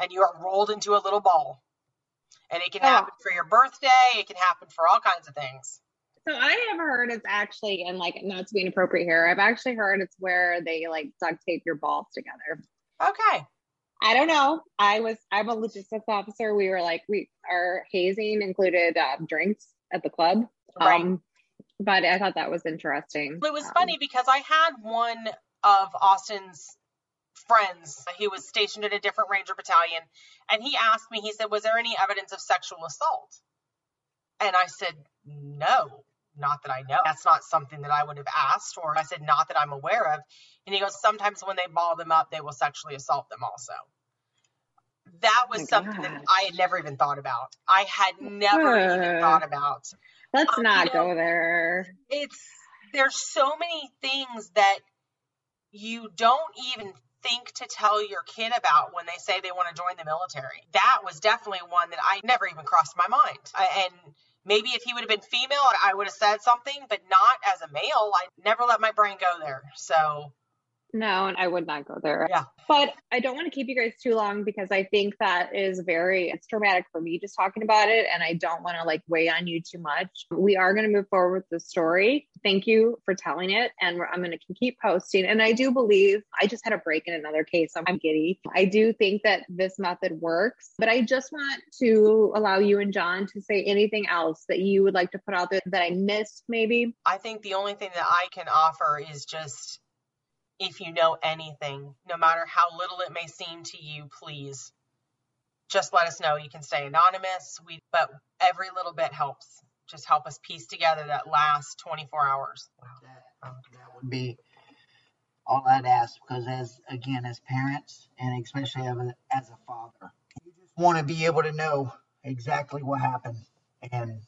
and you are rolled into a little ball. And it can happen oh. for your birthday. It can happen for all kinds of things. So I have heard it's actually, and like, not to be inappropriate here, I've actually heard it's where they like duct tape your balls together. Okay. I don't know. I was, I'm a logistics officer. We were like, we, our hazing included uh, drinks at the club. Right. Um, but I thought that was interesting. It was um, funny because I had one of Austin's friends. He was stationed at a different Ranger Battalion, and he asked me, he said, was there any evidence of sexual assault? And I said, no, not that I know. That's not something that I would have asked, or I said, not that I'm aware of. And he goes, sometimes when they ball them up, they will sexually assault them also. That was oh something gosh. that I had never even thought about. I had never uh, even thought about. Let's um, not you know, go there. It's, there's so many things that you don't even think to tell your kid about when they say they want to join the military. That was definitely one that I never even crossed my mind. I, and maybe if he would have been female, I would have said something, but not as a male. I never let my brain go there. So no, and I would not go there. Yeah. But I don't want to keep you guys too long, because I think that is very, it's traumatic for me just talking about it. And I don't want to like weigh on you too much. We are going to move forward with the story. Thank you for telling it. And we're, I'm going to keep posting. And I do believe, I just had a break in another case. I'm giddy. I do think that this method works, but I just want to allow you and John to say anything else that you would like to put out there that I missed maybe. I think the only thing that I can offer is just, if you know anything, no matter how little it may seem to you, please just let us know. You can stay anonymous, we, but every little bit helps. just help us piece together that last twenty-four hours. Wow. That, um, that would be all I'd ask, because as, again, as parents, and especially as a father, you just want to be able to know exactly what happened. And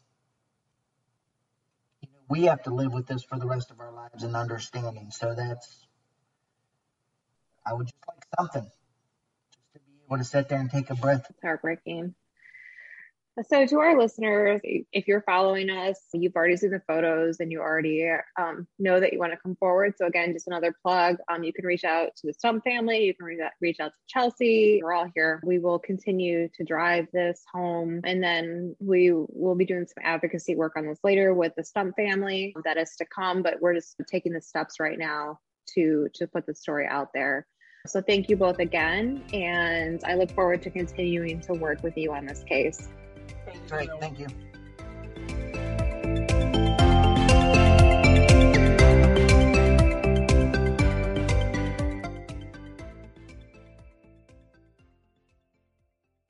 you know, we have to live with this for the rest of our lives and understanding. So that's, I would just like something, just to be able to sit there and take a breath. It's heartbreaking. So to our listeners, if you're following us, you've already seen the photos and you already um, know that you want to come forward. So again, just another plug. Um, you can reach out to the Stump family. You can reach out, reach out to Chelsea. We're all here. We will continue to drive this home. And then we will be doing some advocacy work on this later with the Stump family that is to come. But we're just taking the steps right now to, to put the story out there. So thank you both again. And I look forward to continuing to work with you on this case. Great, thank you.